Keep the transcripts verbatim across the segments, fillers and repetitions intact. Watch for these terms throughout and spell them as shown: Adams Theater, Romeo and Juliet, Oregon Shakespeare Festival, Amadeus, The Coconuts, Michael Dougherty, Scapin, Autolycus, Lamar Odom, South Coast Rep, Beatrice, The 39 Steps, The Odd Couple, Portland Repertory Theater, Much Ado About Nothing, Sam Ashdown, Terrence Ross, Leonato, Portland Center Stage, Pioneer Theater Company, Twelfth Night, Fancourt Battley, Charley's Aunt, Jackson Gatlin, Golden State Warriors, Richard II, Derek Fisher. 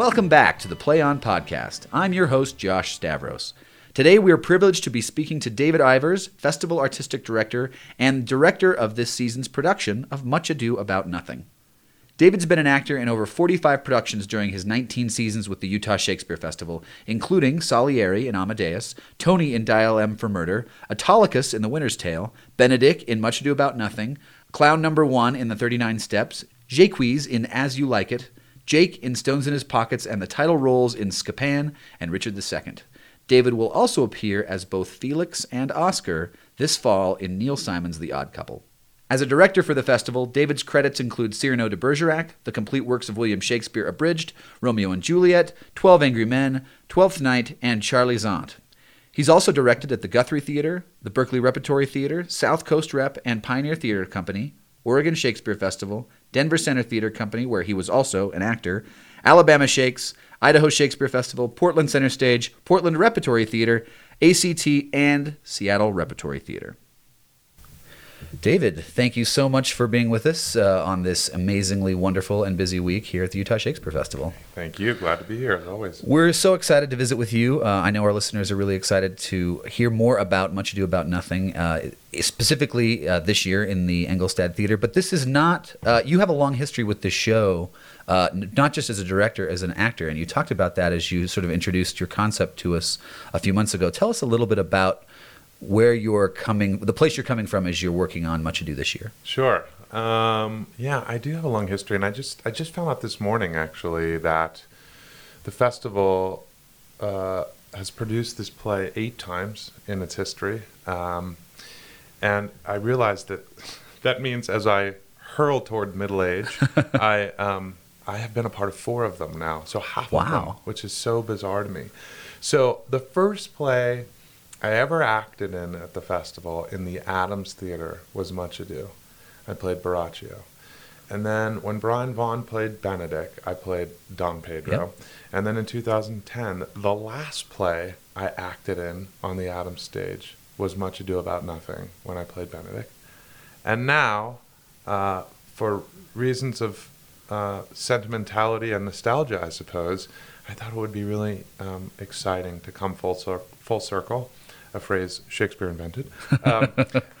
Welcome back to the Play On Podcast. I'm your host, Josh Stavros. Today we are privileged to be speaking to David Ivers, Festival Artistic Director and Director of this season's production of Much Ado About Nothing. David's been an actor in over forty-five productions during his nineteen seasons with the Utah Shakespeare Festival, including Salieri in Amadeus, Tony in Dial M for Murder, Autolycus in The Winter's Tale, Benedick in Much Ado About Nothing, Clown Number One in The thirty-nine Steps, Jaques in As You Like It, Jake in Stones in His Pockets, and the title roles in Scapin and Richard the Second. David will also appear as both Felix and Oscar this fall in Neil Simon's The Odd Couple. As a director for the festival, David's credits include Cyrano de Bergerac, The Complete Works of William Shakespeare Abridged, Romeo and Juliet, Twelve Angry Men, Twelfth Night, and Charley's Aunt. He's also directed at the Guthrie Theater, the Berkeley Repertory Theater, South Coast Rep, and Pioneer Theater Company, Oregon Shakespeare Festival, Denver Center Theater Company, where he was also an actor, Alabama Shakes, Idaho Shakespeare Festival, Portland Center Stage, Portland Repertory Theater, A C T, and Seattle Repertory Theater. David, thank you so much for being with us uh, on this amazingly wonderful and busy week here at the Utah Shakespeare Festival. Thank you. Glad to be here, as always. We're so excited to visit with you. Uh, I know our listeners are really excited to hear more about Much Ado About Nothing, uh, specifically uh, this year in the Engelstad Theater. But this is not, uh, you have a long history with this show, uh, not just as a director, as an actor. And you talked about that as you sort of introduced your concept to us a few months ago. Tell us a little bit about where you're coming, the place you're coming from as you're working on Much Ado this year. Sure. Um, yeah, I do have a long history, and I just I just found out this morning, actually, that the festival uh, has produced this play eight times in its history. Um, and I realized that that means as I hurl toward middle age, I um, I have been a part of four of them now. So half wow. of them, which is so bizarre to me. So the first play I ever acted in at the festival in the Adams Theater was Much Ado. I played Borachio. And then when Brian Vaughan played Benedick, I played Don Pedro. Yep. And then in two thousand ten, the last play I acted in on the Adams stage was Much Ado About Nothing when I played Benedick. And now, uh, for reasons of uh, sentimentality and nostalgia, I suppose, I thought it would be really um, exciting to come full, cir- full circle. A phrase Shakespeare invented, um,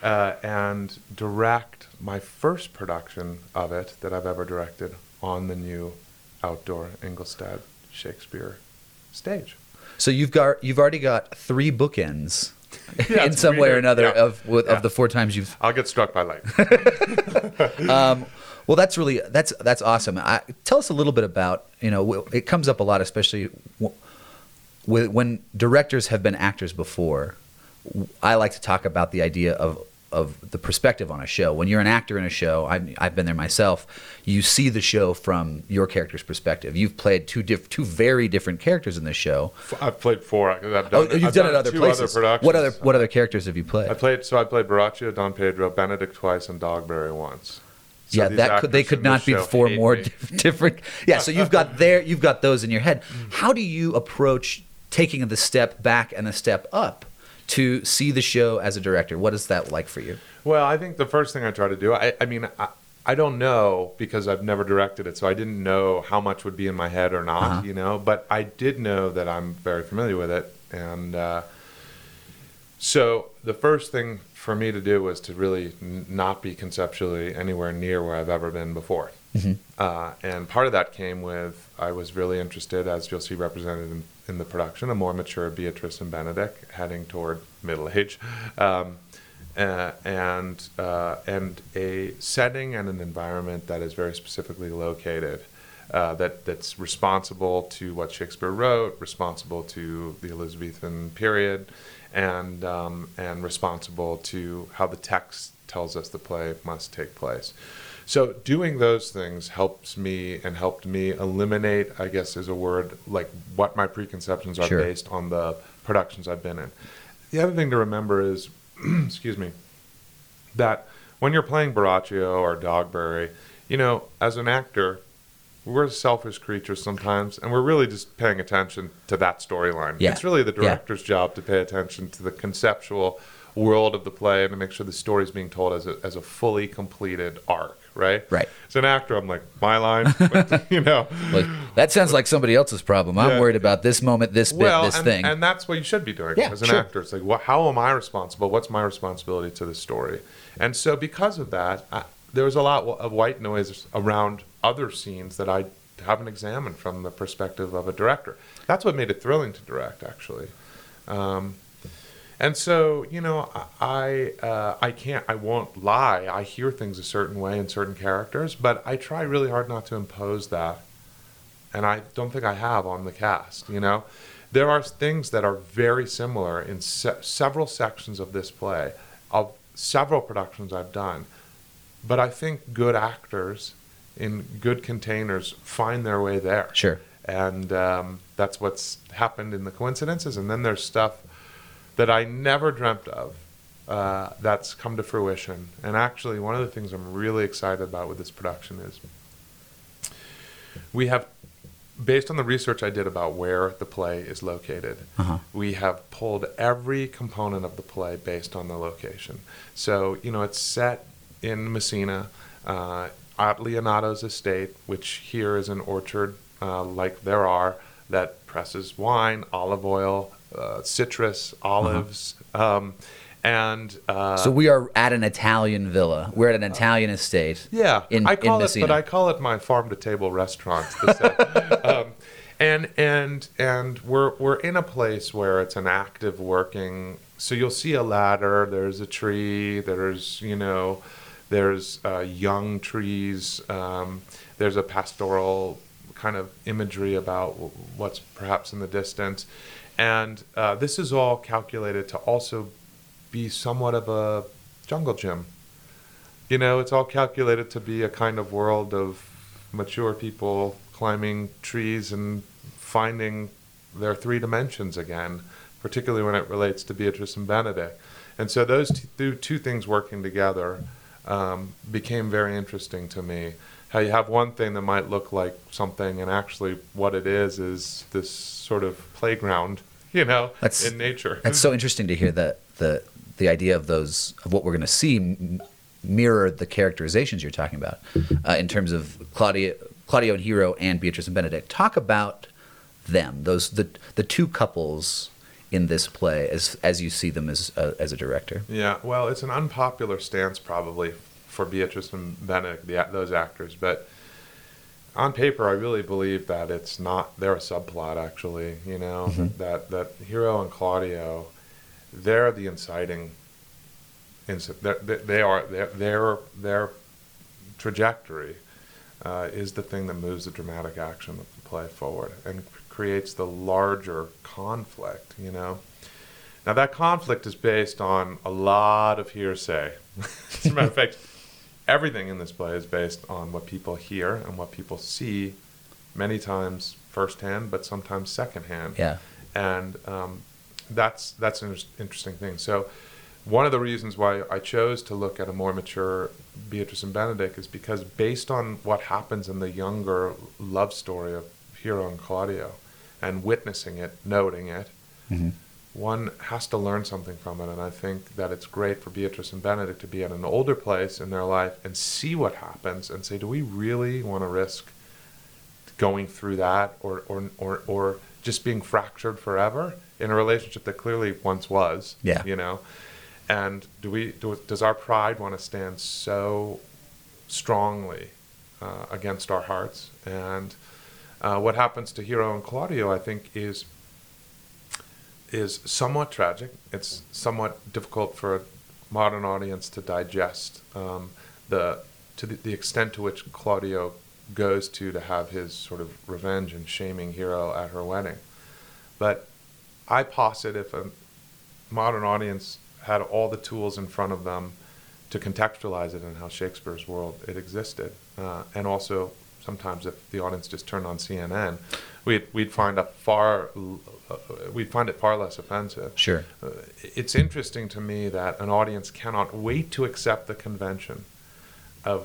uh, and direct my first production of it that I've ever directed on the new outdoor Engelstad Shakespeare stage. So you've got you've already got three bookends yeah, in some way or another yeah. of with, yeah. of the four times you've. I'll get struck by lightning. um, Well, that's really that's that's awesome. I, tell us a little bit about, you know, it comes up a lot, especially w- w- when directors have been actors before. I like to talk about the idea of, of the perspective on a show. When you're an actor in a show, I've, I've been there myself, you see the show from your character's perspective. You've played two diff, two very different characters in this show. I've played four. I've done, oh, you've I've done, done it other two places. Other what other what other characters have you played? I played so I played Borachio, Don Pedro, Benedict twice, and Dogberry once. So yeah, that could, they could not be four more diff, different. Yeah, so you've got there, you've got those in your head. How do you approach taking the step back and the step up to see the show as a director? What is that like for you? Well, I think the first thing I try to do, I, I mean, I, I don't know because I've never directed it, so I didn't know how much would be in my head or not, uh-huh. you know. But I did know that I'm very familiar with it, and uh, so the first thing for me to do was to really n- not be conceptually anywhere near where I've ever been before. Mm-hmm. Uh, and part of that came with, I was really interested, as you'll see represented in in the production, a more mature Beatrice and Benedick heading toward middle age, um, uh, and uh, and a setting and an environment that is very specifically located, uh, that that's responsible to what Shakespeare wrote, responsible to the Elizabethan period, and um, and responsible to how the text tells us the play must take place. So doing those things helps me and helped me eliminate, I guess is a word, like what my preconceptions are sure. based on the productions I've been in. The other thing to remember is, excuse me, that when you're playing Borachio or Dogberry, you know, as an actor, we're selfish creatures sometimes, and we're really just paying attention to that storyline. Yeah. It's really the director's yeah. job to pay attention to the conceptual world of the play and to make sure the story's being told as a, as a fully completed arc. right? Right. As an actor, I'm like, my line, but, you know. Like, that sounds like somebody else's problem. I'm yeah. worried about this moment, this bit, well, this and, thing. And that's what you should be doing yeah, as an sure. actor. It's like, well, how am I responsible? What's my responsibility to this story? And so because of that, I, there was a lot of white noise around other scenes that I haven't examined from the perspective of a director. That's what made it thrilling to direct, actually. Um, and so, you know, I uh, I can't, I won't lie. I hear things a certain way in certain characters, but I try really hard not to impose that. And I don't think I have on the cast, you know. There are things that are very similar in se- several sections of this play, of several productions I've done. But I think good actors in good containers find their way there. Sure. And um, that's what's happened in the coincidences. And then there's stuff that I never dreamt of uh, that's come to fruition. And actually, one of the things I'm really excited about with this production is we have, based on the research I did about where the play is located, uh-huh. we have pulled every component of the play based on the location. So, you know, it's set in Messina, uh, at Leonato's estate, which here is an orchard uh, like there are, that presses wine, olive oil, uh, citrus, olives. Uh-huh. Um, and uh, So we are at an Italian villa. We're at an Italian uh, estate yeah, in, I call in Messina. It, but I call it my farm-to-table restaurant. um, and and and we're we're in a place where it's an active working. So you'll see a ladder, there's a tree, there's, you know... There's uh, young trees. Um, there's a pastoral kind of imagery about w- what's perhaps in the distance. And uh, this is all calculated to also be somewhat of a jungle gym. You know, it's all calculated to be a kind of world of mature people climbing trees and finding their three dimensions again, particularly when it relates to Beatrice and Benedict. And so those t- th- two things working together Um, became very interesting to me. How you have one thing that might look like something, and actually what it is is this sort of playground, you know, that's, in nature. That's so interesting to hear that the the idea of those of what we're going to see m- mirror the characterizations you're talking about uh, in terms of Claudio, Claudio and Hero and Beatrice and Benedict. Talk about them, those the the two couples in this play as as you see them as uh, as a director? Yeah, well, it's an unpopular stance probably for Beatrice and Benedict, the, those actors, but on paper I really believe that it's not, they're a subplot actually, you know, mm-hmm. that, that Hero and Claudio, they're the inciting, they're, they are, they're, they're, their trajectory uh, is the thing that moves the dramatic action of the play forward and creates the larger conflict, you know. Now that conflict is based on a lot of hearsay. As a matter of fact, everything in this play is based on what people hear and what people see, many times firsthand, but sometimes secondhand. Yeah. And um, that's that's an interesting thing. So one of the reasons why I chose to look at a more mature Beatrice and Benedict is because based on what happens in the younger love story of Hero and Claudio, and witnessing it, noting it, mm-hmm. one has to learn something from it. And I think that it's great for Beatrice and Benedict to be at an older place in their life and see what happens and say, do we really want to risk going through that or, or or or just being fractured forever in a relationship that clearly once was, yeah. you know? And do we do, does our pride want to stand so strongly uh, against our hearts? And Uh, what happens to Hero and Claudio, I think, is is somewhat tragic. It's somewhat difficult for a modern audience to digest um, the to the, the extent to which Claudio goes to to have his sort of revenge and shaming Hero at her wedding. But I posit if a modern audience had all the tools in front of them to contextualize it in how Shakespeare's world it existed, uh, and also sometimes if the audience just turned on C N N, we'd we'd find a far uh, we'd find it far less offensive. Sure, uh, it's interesting to me that an audience cannot wait to accept the convention of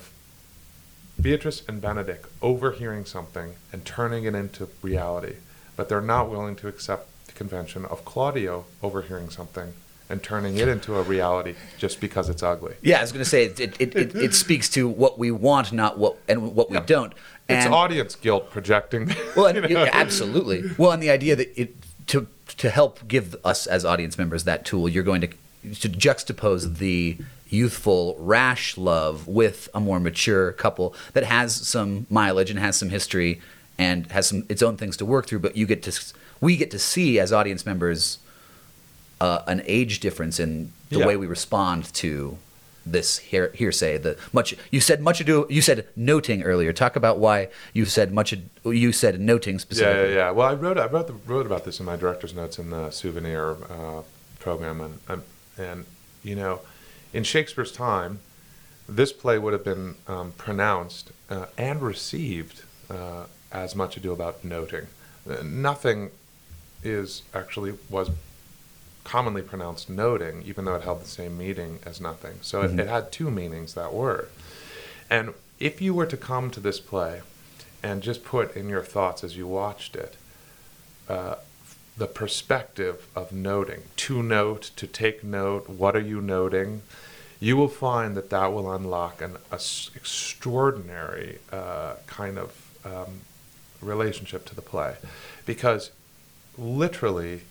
Beatrice and Benedict overhearing something and turning it into reality, but they're not willing to accept the convention of Claudio overhearing something and turning it into a reality just because it's ugly. Yeah, I was going to say, it it, it, it it speaks to what we want, not what and what we yeah. don't. And, it's audience guilt projecting. Well, and, you know? Absolutely. Well, and the idea that it to to help give us as audience members that tool, you're going to to juxtapose the youthful, rash love with a more mature couple that has some mileage and has some history and has some its own things to work through. But you get to we get to see as audience members. Uh, an age difference in the yeah. way we respond to this hear- hearsay. The much you said much ado. You said noting earlier. Talk about why you said much. Ado, you said noting specifically. Yeah, yeah, yeah. Well, I wrote I wrote, the, wrote about this in my director's notes in the souvenir uh, program, and, and and you know, in Shakespeare's time, this play would have been um, pronounced uh, and received uh, as Much Ado About Noting. Uh, nothing is actually was. commonly pronounced noting, even though it held the same meaning as nothing. So mm-hmm. it, it had two meanings, that word. And if you were to come to this play and just put in your thoughts as you watched it, uh, the perspective of noting, to note, to take note, what are you noting, you will find that that will unlock an a s- extraordinary uh, kind of um, relationship to the play. Because literally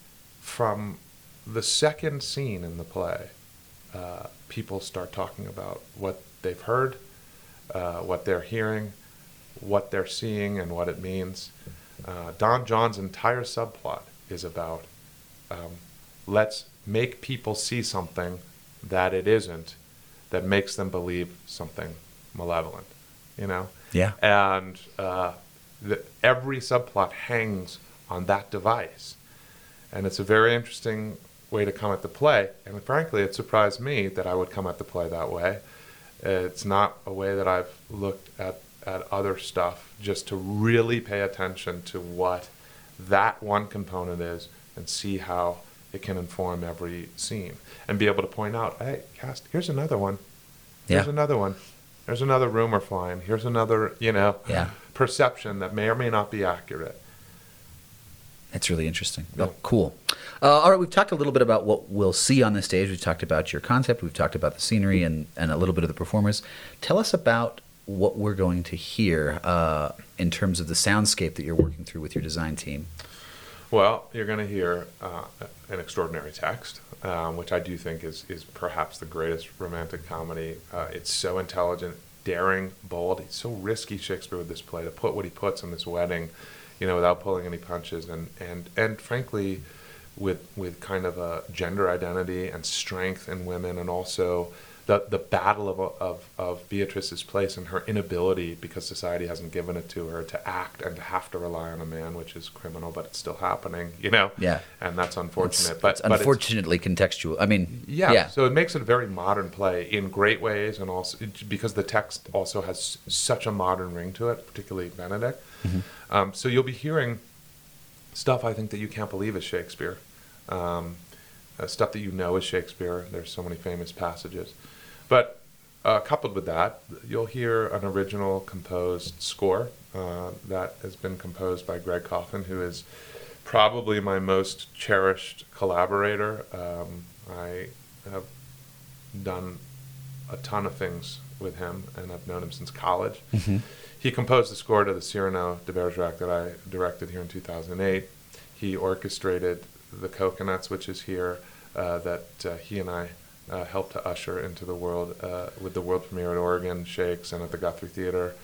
from the second scene in the play, uh, people start talking about what they've heard, uh, what they're hearing, what they're seeing, and what it means. Uh, Don John's entire subplot is about um, let's make people see something that it isn't, that makes them believe something malevolent, you know? Yeah. And uh, the, every subplot hangs on that device. And it's a very interesting way to come at the play, and frankly it surprised me that I would come at the play that way. It's not a way that I've looked at, at other stuff, just to really pay attention to what that one component is and see how it can inform every scene and be able to point out, hey, cast, here's another one, here's yeah. another one, there's another rumor flying, here's another, you know, yeah. perception that may or may not be accurate. It's really interesting. Oh, cool. Uh, all right, we've talked a little bit about what we'll see on the stage. We've talked about your concept. We've talked about the scenery and, and a little bit of the performers. Tell us about what we're going to hear uh, in terms of the soundscape that you're working through with your design team. Well, you're going to hear uh, an extraordinary text, um, which I do think is, is perhaps the greatest romantic comedy. Uh, it's so intelligent, daring, bold. It's so risky, Shakespeare, with this play, to put what he puts in this wedding, you know, without pulling any punches, and, and, and frankly, with with kind of a gender identity and strength in women, and also the the battle of of, of Beatrice's place and her inability, because society hasn't given it to her, to act and to have to rely on a man, which is criminal, but it's still happening, you know? Yeah. And that's unfortunate. It's, but, it's but unfortunately it's, contextual. I mean, yeah, yeah. So it makes it a very modern play in great ways, and also because the text also has such a modern ring to it, particularly Benedict. Mm-hmm. Um, so you'll be hearing stuff I think that you can't believe is Shakespeare, um, uh, stuff that you know is Shakespeare. There's so many famous passages. But uh, coupled with that, you'll hear an original composed score uh, that has been composed by Greg Coffin, who is probably my most cherished collaborator. Um, I have done a ton of things with him, and I've known him since college. Mm-hmm. He composed the score to the Cyrano de Bergerac that I directed here in two thousand eight. He orchestrated the Coconuts, which is here, uh, that uh, he and I uh, helped to usher into the world uh, with the world premiere at Oregon Shakes and at the Guthrie Theater,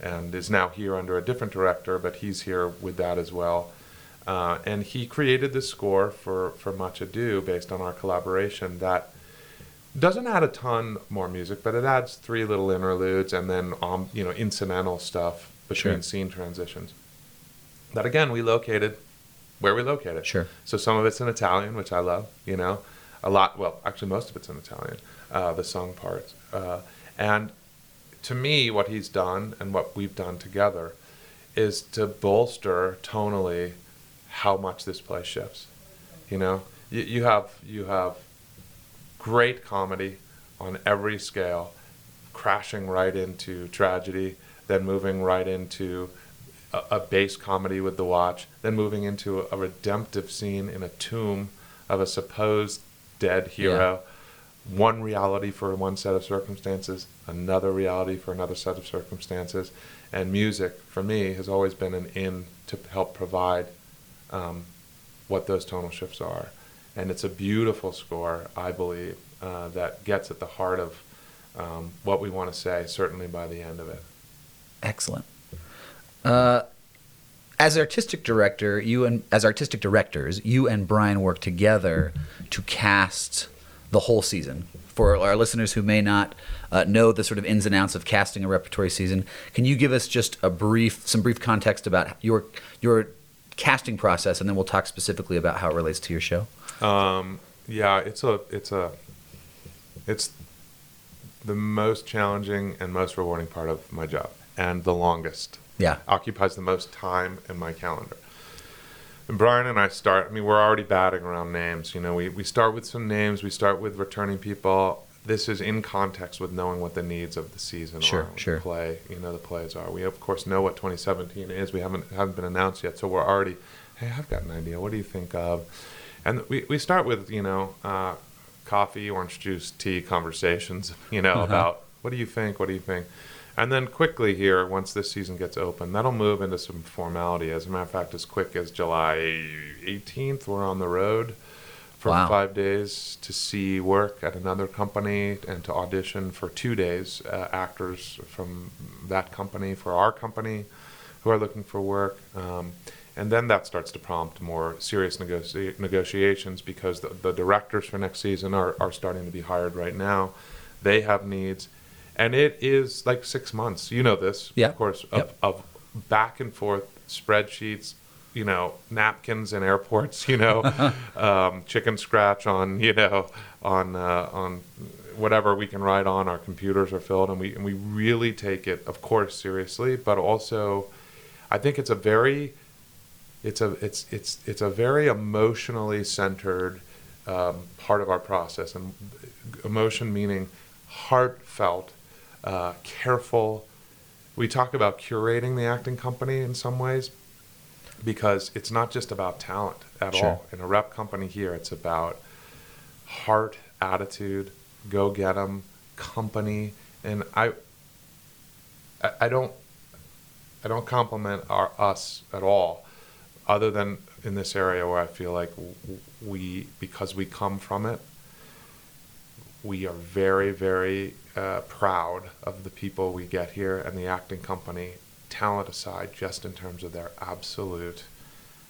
and is now here under a different director, but he's here with that as well. Uh, and he created this score for, for Much Ado based on our collaboration that doesn't add a ton more music, but it adds three little interludes and then um, you know, incidental stuff between sure. scene transitions. That again, we located where we located. Sure. So some of it's in Italian, which I love. You know, a lot. Well, actually, most of it's in Italian. Uh, the song parts. Uh, and to me, what he's done and what we've done together is to bolster tonally how much this play shifts. You know, you, you have you have. Great comedy on every scale, crashing right into tragedy, then moving right into a, a base comedy with The Watch, then moving into a, a redemptive scene in a tomb of a supposed dead hero. Yeah. One reality for one set of circumstances, another reality for another set of circumstances. And music, for me, has always been an in to help provide um, what those tonal shifts are. And it's a beautiful score, I believe, uh, that gets at the heart of um, what we want to say, certainly by the end of it. Excellent. Uh, as artistic director, you and as artistic directors, you and Brian work together to cast the whole season. For our listeners who may not uh, know the sort of ins and outs of casting a repertory season, can you give us just a brief, some brief context about your your casting process, and then we'll talk specifically about how it relates to your show? Um, yeah, it's a it's a it's the most challenging and most rewarding part of my job, and the longest. Yeah, occupies the most time in my calendar. And Brian and I start, I mean, we're already batting around names. You know, we, we start with some names. We start with returning people. This is in context with knowing what the needs of the season sure, are. Sure, sure. Play, you know, the plays are. We, of course, know what twenty seventeen is. We haven't haven't been announced yet, so we're already, hey, I've got an idea. What do you think of? And we, we start with, you know, uh, coffee, orange juice, tea conversations, you know, uh-huh. about what do you think, what do you think? And then quickly here, once this season gets open, that'll move into some formality. As a matter of fact, as quick as July eighteenth, we're on the road for wow. five days to see work at another company and to audition for two days uh, actors from that company for our company who are looking for work. Um, and then that starts to prompt more serious negoci- negotiations because the, the directors for next season are, are starting to be hired right now. They have needs. And it is like six months, you know this, yeah. of course, of, yep. of back and forth spreadsheets, you know, napkins in airports, you know, um, chicken scratch on, you know, on uh, on whatever we can write on. Our computers are filled, and we and we really take it, of course, seriously, but also, I think it's a very, it's a it's it's it's a very emotionally centered um, part of our process, and emotion meaning heartfelt. Uh, careful. We talk about curating the acting company in some ways because it's not just about talent at sure. all. In a rep company here, it's about heart, attitude, go get 'em, company, and I. I don't. I don't compliment our us at all, other than in this area where I feel like we, because we come from it. We are very, very uh, proud of the people we get here and the acting company, talent aside, just in terms of their absolute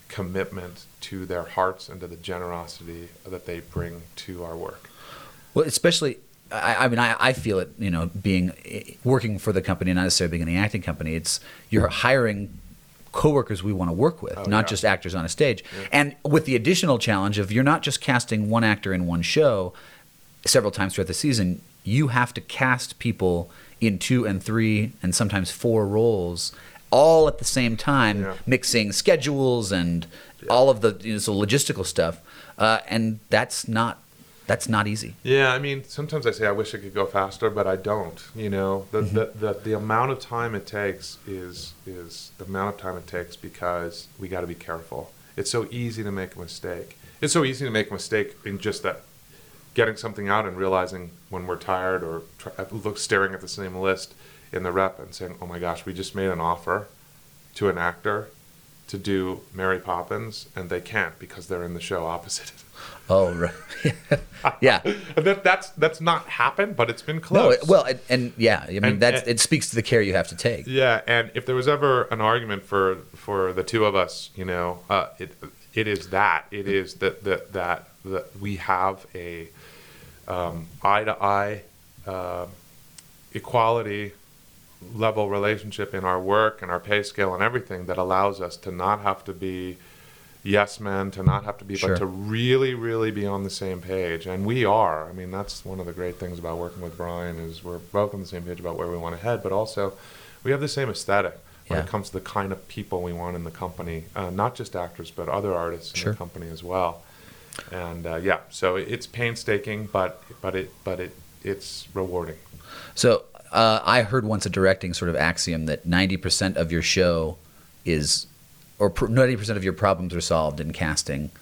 commitment to their hearts and to the generosity that they bring to our work. Well, especially, I, I mean, I, I feel it, you know, being working for the company, not necessarily being in the acting company, it's you're hiring coworkers we want to work with, oh, not yeah. just actors on a stage. Yeah. And with the additional challenge of you're not just casting one actor in one show, several times throughout the season, you have to cast people in two and three and sometimes four roles all at the same time, yeah. mixing schedules and yeah. all of the you know, so logistical stuff. Uh, and that's not that's not easy. Yeah, I mean, sometimes I say I wish it could go faster, but I don't. You know, the mm-hmm. the, the, the amount of time it takes is is the amount of time it takes because we got to be careful. It's so easy to make a mistake. It's so easy to make a mistake in just that. Getting something out and realizing when we're tired or try, look, staring at the same list in the rep and saying, oh my gosh, we just made an offer to an actor to do Mary Poppins and they can't because they're in the show opposite. Oh, right. yeah. that, that's that's not happened, but it's been close. No, it, well, and, and yeah, I mean, and, that's, and, it speaks to the care you have to take. Yeah, and if there was ever an argument for, for the two of us, you know, uh, it it is that. It is that that that, that we have a... Um, eye-to-eye uh, equality level relationship in our work and our pay scale and everything that allows us to not have to be yes men, to not have to be, sure. but to really, really be on the same page. And we are. I mean, that's one of the great things about working with Brian is we're both on the same page about where we want to head, but also we have the same aesthetic when yeah. it comes to the kind of people we want in the company, uh, not just actors, but other artists sure. in the company as well. And uh, yeah, so it's painstaking, but but it but it it's rewarding. So uh, I heard once a directing sort of axiom that ninety percent of your show is, or ninety percent of your problems are solved in casting,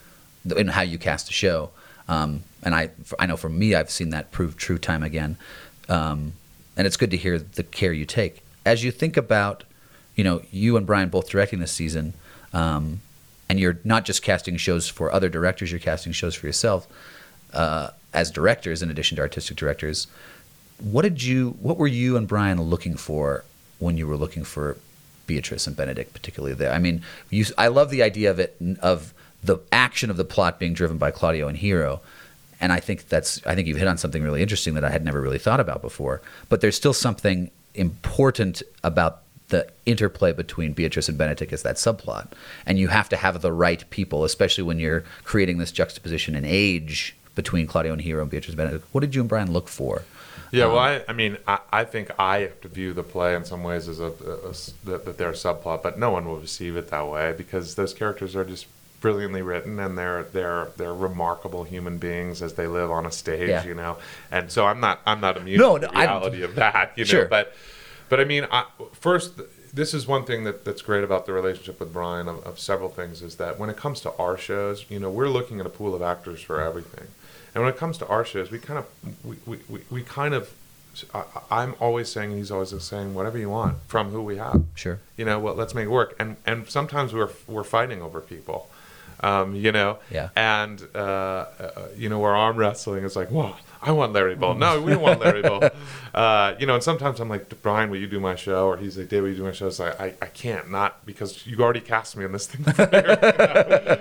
in how you cast a show. Um, and I, I know for me, I've seen that prove true time again. Um, and it's good to hear the care you take. As you think about, you know, you and Brian both directing this season, um, and you're not just casting shows for other directors, you're casting shows for yourself uh, as directors in addition to artistic directors. What did you, what were you and Brian looking for when you were looking for Beatrice and Benedict, particularly there? I mean, you, I love the idea of it, of the action of the plot being driven by Claudio and Hero. And I think that's, I think you've hit on something really interesting that I had never really thought about before, but there's still something important about the interplay between Beatrice and Benedict as that subplot. And you have to have the right people, especially when you're creating this juxtaposition in age between Claudio and Hero and Beatrice and Benedict. What did you and Brian look for? Yeah, well, I, I mean, I, I think I have to view the play in some ways as a, a, a that, that they're a subplot, but no one will receive it that way because those characters are just brilliantly written, and they're they're they're remarkable human beings as they live on a stage, yeah. you know. And so I'm not I'm not immune no, to the no, reality I'm, of that, you know. Sure. But but I mean, I, first, this is one thing that, that's great about the relationship with Brian of, of several things is that when it comes to our shows, you know, we're looking at a pool of actors for everything. And when it comes to our shows, we kind of, we, we, we kind of, I, I'm always saying, he's always saying, whatever you want from who we have. Sure. You know, well, let's make it work. And and sometimes we're we're fighting over people, um, you know. Yeah. And, uh, uh, you know, we're arm wrestling. It's like, whoa, I want Larry Bull. No, we don't want Larry Bull. Uh, you know, and sometimes I'm like, Brian, will you do my show? Or he's like, Dave, will you do my show? It's like, I, I can't not because you already cast me in this thing. For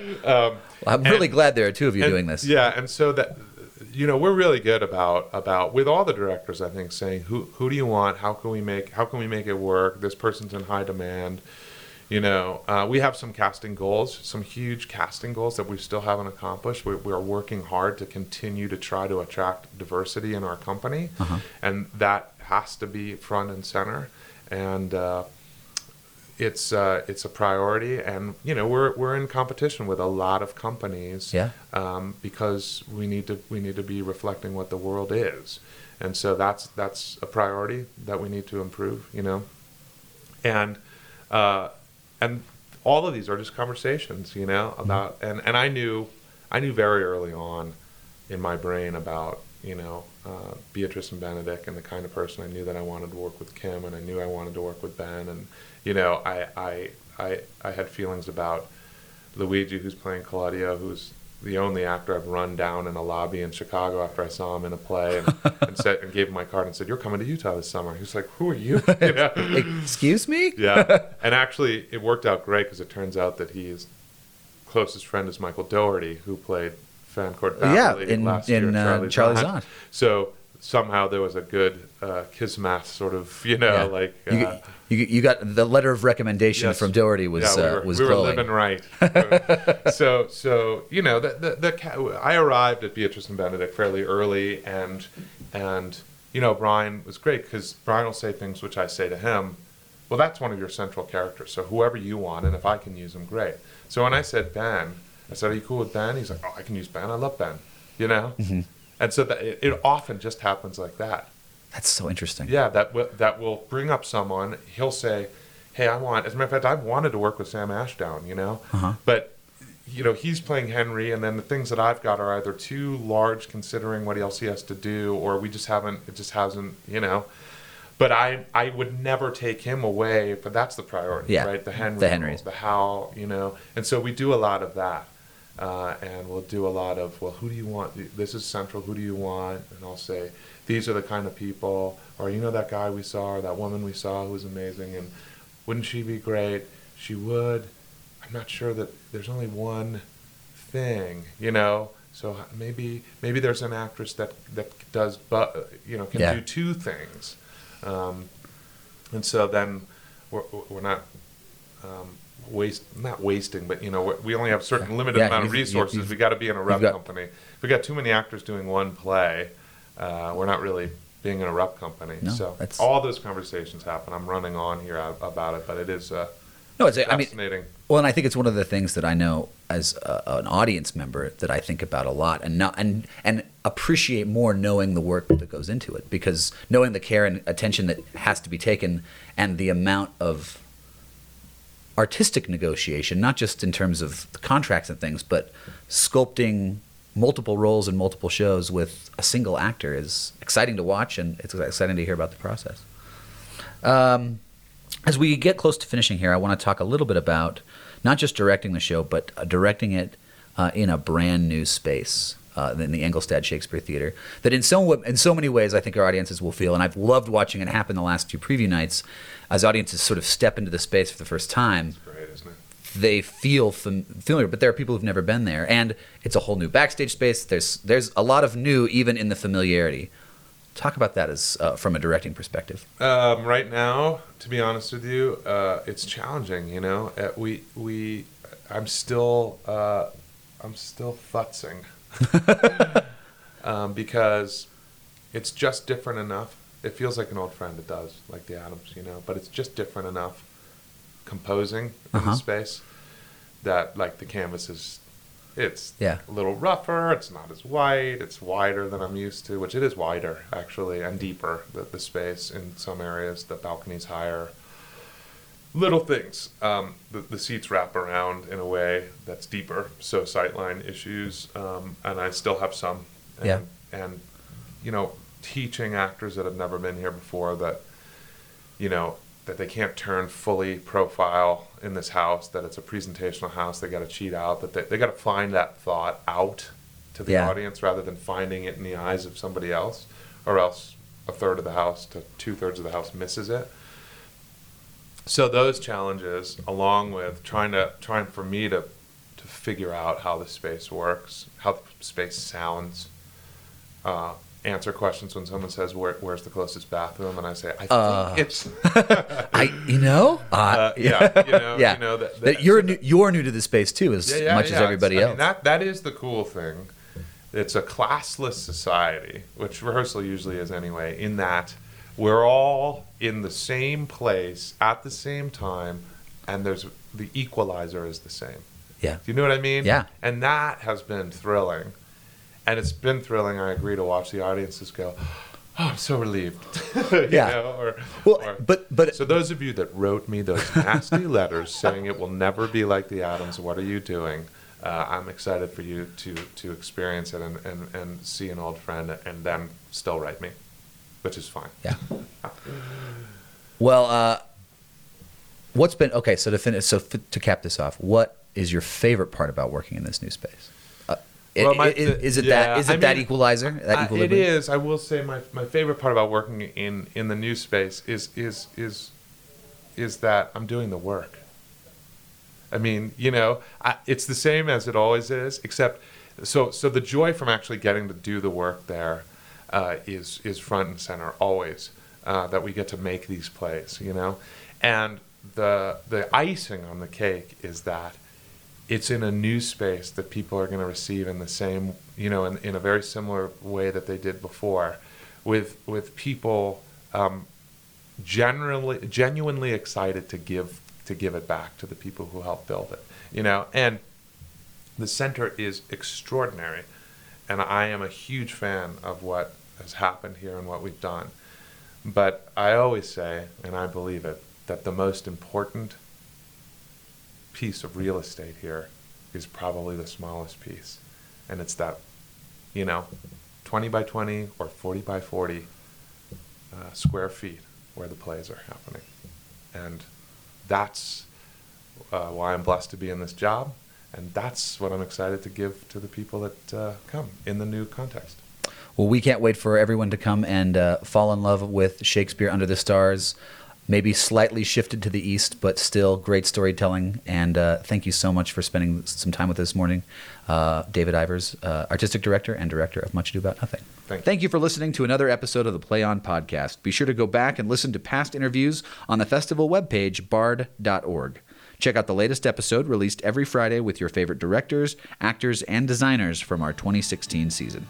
you know? um, I'm really and, glad there are two of you and, doing this. Yeah, and so that, you know, we're really good about about with all the directors, I think, saying who who do you want? How can we make how can we make it work? This person's in high demand. You know, uh, we have some casting goals, some huge casting goals that we still haven't accomplished. We, we're working hard to continue to try to attract diversity in our company, uh-huh. and that has to be front and center. And uh, it's uh, it's a priority. And you know, we're we're in competition with a lot of companies, yeah. um, because we need to we need to be reflecting what the world is, and so that's that's a priority that we need to improve. You know, and. Uh, And all of these are just conversations, you know, about, and, and I knew, I knew very early on in my brain about, you know, uh, Beatrice and Benedict and the kind of person I knew that I wanted to work with Kim, and I knew I wanted to work with Ben. And, you know, I, I, I, I had feelings about Luigi, who's playing Claudio, who's the only actor I've run down in a lobby in Chicago after I saw him in a play, and, and, said, and gave him my card and said, "You're coming to Utah this summer." He's like, "Who are you?" You know? Excuse me? Yeah. And actually, it worked out great because it turns out that his closest friend is Michael Dougherty, who played Fancourt Battley yeah, in, last in, year in uh, Charley's, Charley's Aunt. Aunt. So somehow there was a good uh, kismath sort of, you know, yeah. like... Uh, you, you, you got the letter of recommendation yes. from Dougherty was yeah, we were, uh, was we were living right. so, so you know, the, the, the I arrived at Beatrice and Benedict fairly early, and, and you know, Brian was great because Brian will say things which I say to him, well, that's one of your central characters, so whoever you want, and if I can use him, great. So when I said Ben, I said, "Are you cool with Ben?" He's like, "Oh, I can use Ben. I love Ben," you know? Mm-hmm. And so that it, it often just happens like that. That's so interesting. Yeah, that will, that will bring up someone. He'll say, "Hey, I want." As a matter of fact, I've wanted to work with Sam Ashdown, you know. Uh-huh. But you know, he's playing Henry, and then the things that I've got are either too large considering what else he has to do, or we just haven't. It just hasn't, you know. But I, I would never take him away. But that's the priority, yeah. right? The Henry, the Henrys, the how, you know. And so we do a lot of that. Uh, and we'll do a lot of, well, who do you want? This is central. Who do you want? And I'll say, these are the kind of people, or you know that guy we saw, or that woman we saw who was amazing, and wouldn't she be great? She would. I'm not sure that there's only one thing, you know. So maybe maybe there's an actress that that does, but you know, can yeah. do two things. Um, and so then we're we're not. Um, waste not wasting but you know we only have a certain limited yeah, amount of resources. You've, we got to be in a rep got, company. If we got too many actors doing one play, uh we're not really being in a rep company. No, so all those conversations happen. I'm running on here about it, but it is uh no it's fascinating. I mean, well, and I think it's one of the things that I know as a, an audience member that I think about a lot, and not and and appreciate more knowing the work that goes into it, because knowing the care and attention that has to be taken and the amount of artistic negotiation, not just in terms of the contracts and things, but sculpting multiple roles and multiple shows with a single actor is exciting to watch, and it's exciting to hear about the process. Um, as we get close to finishing here, I want to talk a little bit about not just directing the show, but uh, directing it uh, in a brand new space. Uh, in the Engelstad Shakespeare Theater, that in so in so many ways I think our audiences will feel, and I've loved watching it happen the last two preview nights, as audiences sort of step into the space for the first time. It's great, isn't it? They feel fam- familiar, but there are people who've never been there, and it's a whole new backstage space. There's there's a lot of new even in the familiarity. Talk about that as uh, from a directing perspective. Um, right now, to be honest with you, uh, it's challenging. You know, uh, we we I'm still uh, I'm still futzing. um, because it's just different enough. It feels like an old friend. It does, like the Adams, you know. But it's just different enough. Composing uh-huh. in the space that, like, the canvas is, it's yeah. a little rougher. It's not as white. It's wider than I'm used to, which it is wider actually, and deeper. The, the space in some areas, the balcony's higher. Little things. Um, the, the seats wrap around in a way that's deeper, so sightline issues, um, and I still have some. And, yeah. And, you know, teaching actors that have never been here before that, you know, that they can't turn fully profile in this house, that it's a presentational house, they got to cheat out, that they, they got to find that thought out to the yeah. audience rather than finding it in the eyes of somebody else, or else a third of the house to two-thirds of the house misses it. So those challenges, along with trying to trying for me to, to figure out how the space works, how the space sounds, uh, answer questions when someone says, Where, "Where's the closest bathroom?" and I say, "I uh, think it's." I you know uh, uh, yeah you know yeah. you know that, that, that you're new, you're new to the space too as yeah, yeah, much yeah, as everybody else. I mean, that that is the cool thing. It's a classless society, which rehearsal usually is anyway. In that. We're all in the same place at the same time, and there's the equalizer is the same. Yeah. Do you know what I mean? Yeah. And that has been thrilling. And it's been thrilling, I agree, to watch the audiences go, oh, I'm so relieved. you yeah. know, or, well, or, but, but, so those of you that wrote me those nasty letters saying it will never be like the Adams, what are you doing? Uh, I'm excited for you to, to experience it and, and, and see an old friend and then still write me. Which is fine. Yeah. Well, uh, what's been okay? So to finish, so f- to cap this off, what is your favorite part about working in this new space? Uh, well, it, my, it, the, is it yeah, that? Is it I that mean, equalizer? That uh, equilibrium? It is. I will say my my favorite part about working in, in the new space is is is is that I'm doing the work. I mean, you know, I, it's the same as it always is, except so so the joy from actually getting to do the work there. Uh, is is front and center always, uh, that we get to make these plays, you know, and the the icing on the cake is that it's in a new space that people are going to receive in the same, you know, in, in a very similar way that they did before, with with people um, generally genuinely excited to give to give it back to the people who helped build it, you know, and the center is extraordinary. And I am a huge fan of what has happened here and what we've done. But I always say, and I believe it, that the most important piece of real estate here is probably the smallest piece. And it's that, you know, twenty by twenty or forty by forty uh, square feet where the plays are happening. And that's uh, why I'm blessed to be in this job. And that's what I'm excited to give to the people that uh, come in the new context. Well, we can't wait for everyone to come and uh, fall in love with Shakespeare Under the Stars, maybe slightly shifted to the east, but still great storytelling. And uh, thank you so much for spending some time with us this morning, uh, David Ivers, uh, Artistic Director and Director of Much Ado About Nothing. Thank you. Thank you for listening to another episode of the Play On Podcast. Be sure to go back and listen to past interviews on the festival webpage, bard dot org. Check out the latest episode released every Friday with your favorite directors, actors, and designers from our twenty sixteen season.